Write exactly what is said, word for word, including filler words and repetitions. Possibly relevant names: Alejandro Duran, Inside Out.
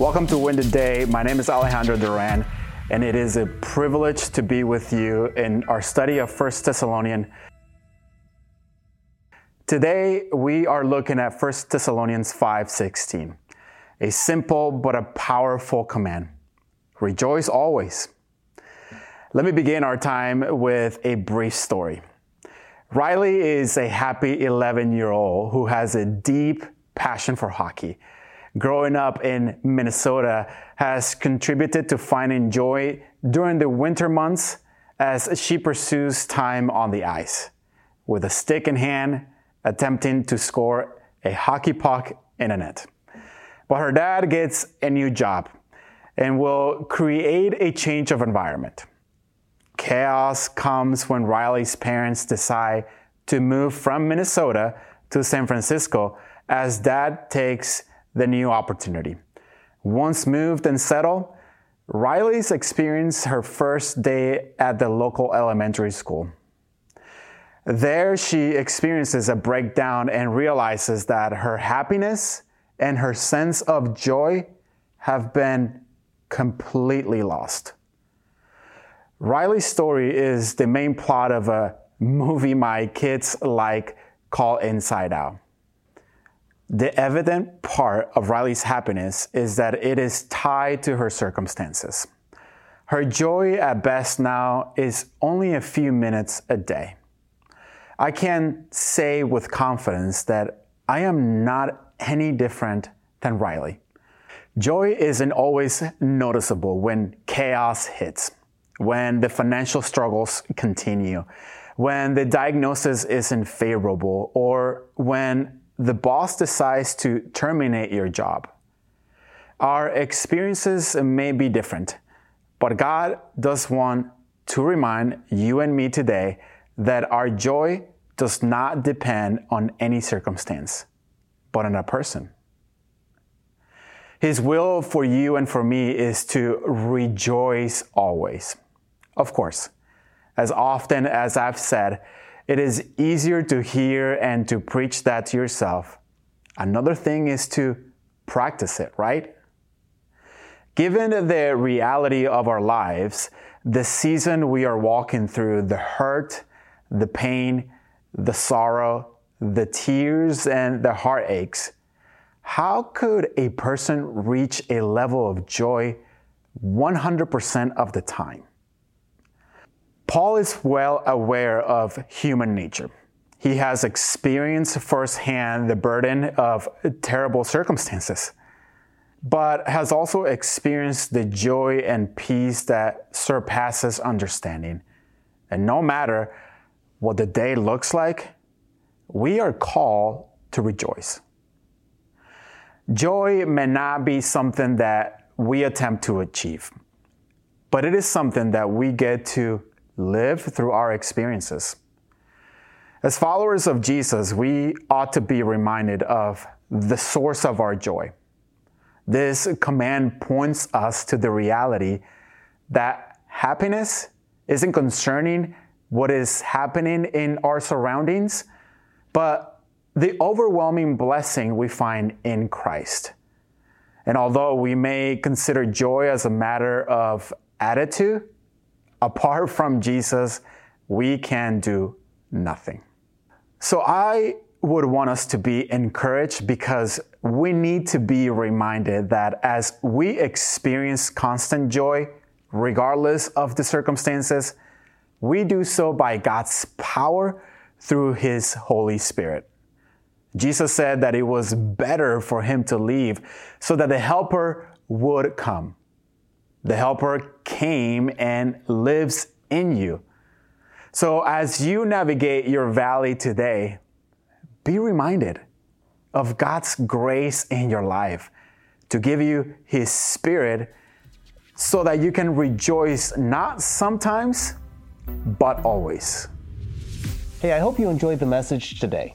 Welcome to Win the Day. My name is Alejandro Duran, and it is a privilege to be with you in our study of First Thessalonians. Today, we are looking at First Thessalonians five sixteen, a simple but a powerful command. Rejoice always. Let me begin our time with a brief story. Riley is a happy eleven-year-old who has a deep passion for hockey. Growing up in Minnesota has contributed to finding joy during the winter months as she pursues time on the ice, with a stick in hand, attempting to score a hockey puck in a net. But her dad gets a new job and will create a change of environment. Chaos comes when Riley's parents decide to move from Minnesota to San Francisco as dad takes the new opportunity. Once moved and settled, Riley's experienced her first day at the local elementary school. There she experiences a breakdown and realizes that her happiness and her sense of joy have been completely lost. Riley's story is the main plot of a movie my kids like called Inside Out. The evident part of Riley's happiness is that it is tied to her circumstances. Her joy at best now is only a few minutes a day. I can say with confidence that I am not any different than Riley. Joy isn't always noticeable when chaos hits, when the financial struggles continue, when the diagnosis isn't favorable, or when the boss decides to terminate your job. Our experiences may be different, but God does want to remind you and me today that our joy does not depend on any circumstance, but on a person. His will for you and for me is to rejoice always. Of course, as often as I've said, it is easier to hear and to preach that to yourself. Another thing is to practice it, right? Given the reality of our lives, the season we are walking through, the hurt, the pain, the sorrow, the tears, and the heartaches, how could a person reach a level of joy one hundred percent of the time? Paul is well aware of human nature. He has experienced firsthand the burden of terrible circumstances, but has also experienced the joy and peace that surpasses understanding. And no matter what the day looks like, we are called to rejoice. Joy may not be something that we attempt to achieve, but it is something that we get to live through our experiences. As followers of Jesus, we ought to be reminded of the source of our joy. This command points us to the reality that happiness isn't concerning what is happening in our surroundings, but the overwhelming blessing we find in Christ. And although we may consider joy as a matter of attitude, apart from Jesus, we can do nothing. So I would want us to be encouraged because we need to be reminded that as we experience constant joy, regardless of the circumstances, we do so by God's power through His Holy Spirit. Jesus said that it was better for Him to leave so that the Helper would come. The Helper came and lives in you. So as you navigate your valley today, be reminded of God's grace in your life to give you His Spirit so that you can rejoice not sometimes, but always. Hey, I hope you enjoyed the message today.